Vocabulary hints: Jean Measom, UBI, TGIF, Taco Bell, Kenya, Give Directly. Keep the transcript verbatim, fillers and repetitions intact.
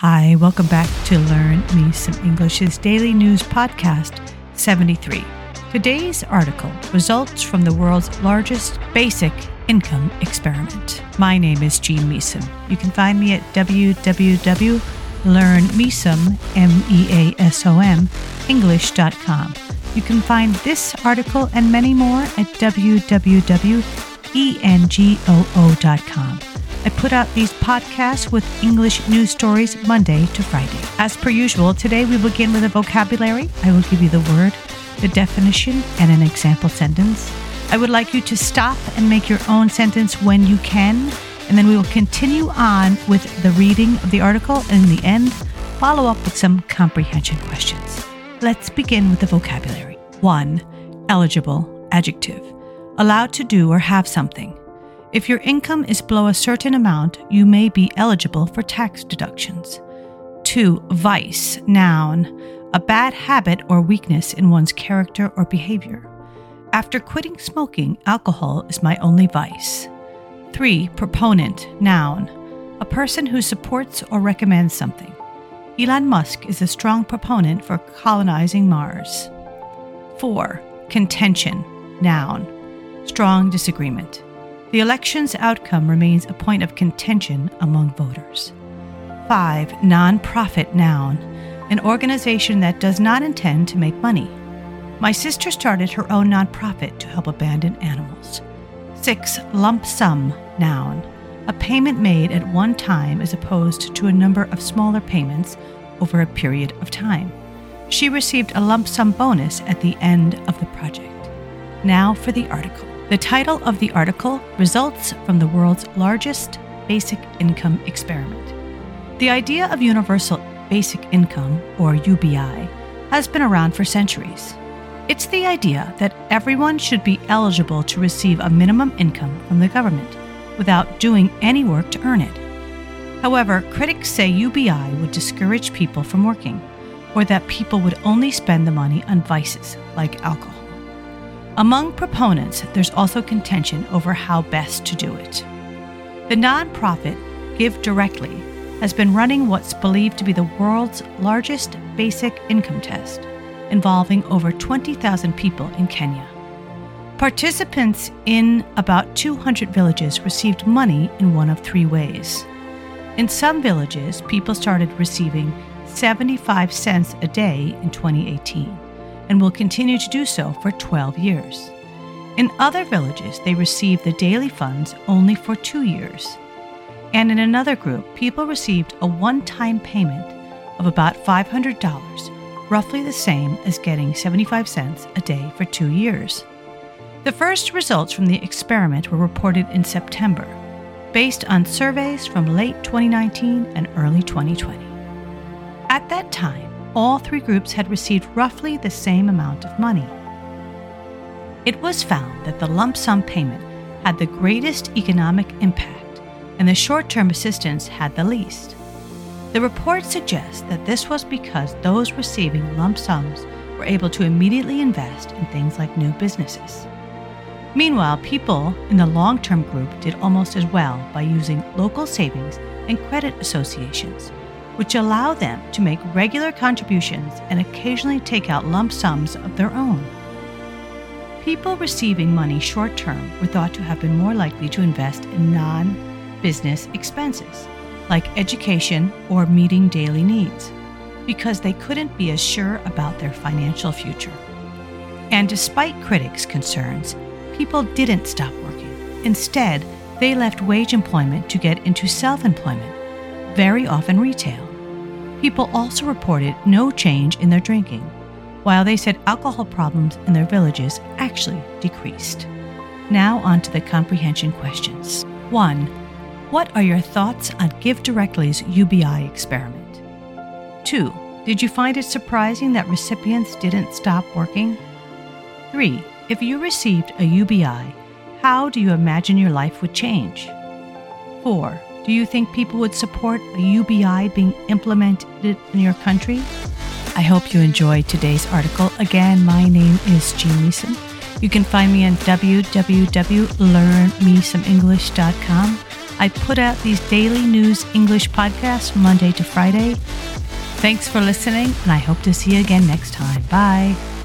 Hi, welcome back to Learn Me Some English's Daily News Podcast seventy-three. Today's article, results from the world's largest basic income experiment. My name is Jean Measom. You can find me at w w w dot learn measom english dot com. You can find this article and many more at w w w dot engoo dot com. I put out these podcasts with English news stories Monday to Friday. As per usual, today we begin with a vocabulary. I will give you the word, the definition, and an example sentence. I would like you to stop and make your own sentence when you can, and then we will continue on with the reading of the article, and in the end, follow up with some comprehension questions. Let's begin with the vocabulary. One, eligible, adjective. Allowed to do or have something. If your income is below a certain amount, you may be eligible for tax deductions. Two, vice, noun, a bad habit or weakness in one's character or behavior. After quitting smoking, alcohol is my only vice. Three, proponent, noun, a person who supports or recommends something. Elon Musk is a strong proponent for colonizing Mars. Four, contention, noun, strong disagreement. The election's outcome remains a point of contention among voters. Five, nonprofit, noun, an organization that does not intend to make money. My sister started her own nonprofit to help abandoned animals. Six, lump sum, noun, a payment made at one time as opposed to a number of smaller payments over a period of time. She received a lump sum bonus at the end of the project. Now for the article. The title of the article, Results from the World's Largest Basic Income Experiment. The idea of universal basic income, or U B I, has been around for centuries. It's the idea that everyone should be eligible to receive a minimum income from the government without doing any work to earn it. However, critics say U B I would discourage people from working, or that people would only spend the money on vices like alcohol. Among proponents, there's also contention over how best to do it. The nonprofit Give Directly has been running what's believed to be the world's largest basic income test, involving over twenty thousand people in Kenya. Participants in about two hundred villages received money in one of three ways. In some villages, people started receiving seventy-five cents a day in twenty eighteen. And will continue to do so for twelve years. In other villages, they received the daily funds only for two years. And in another group, people received a one-time payment of about five hundred dollars, roughly the same as getting seventy-five cents a day for two years. The first results from the experiment were reported in September, based on surveys from late twenty nineteen and early twenty twenty. At that time, all three groups had received roughly the same amount of money. It was found that the lump sum payment had the greatest economic impact, and the short-term assistance had the least. The report suggests that this was because those receiving lump sums were able to immediately invest in things like new businesses. Meanwhile, people in the long-term group did almost as well by using local savings and credit associations, which allow them to make regular contributions and occasionally take out lump sums of their own. People receiving money short-term were thought to have been more likely to invest in non-business expenses, like education or meeting daily needs, because they couldn't be as sure about their financial future. And despite critics' concerns, people didn't stop working. Instead, they left wage employment to get into self-employment, very often retail. People also reported no change in their drinking, while they said alcohol problems in their villages actually decreased. Now on to the comprehension questions. One, what are your thoughts on Give Directly's U B I experiment? Two, did you find it surprising that recipients didn't stop working? Three, if you received a U B I, how do you imagine your life would change? Four, do you think people would support a U B I being implemented in your country? I hope you enjoyed today's article. Again, my name is Jean Measom. You can find me on w w w dot learn measom english dot com. I put out these daily news English podcasts Monday to Friday. Thanks for listening, and I hope to see you again next time. Bye.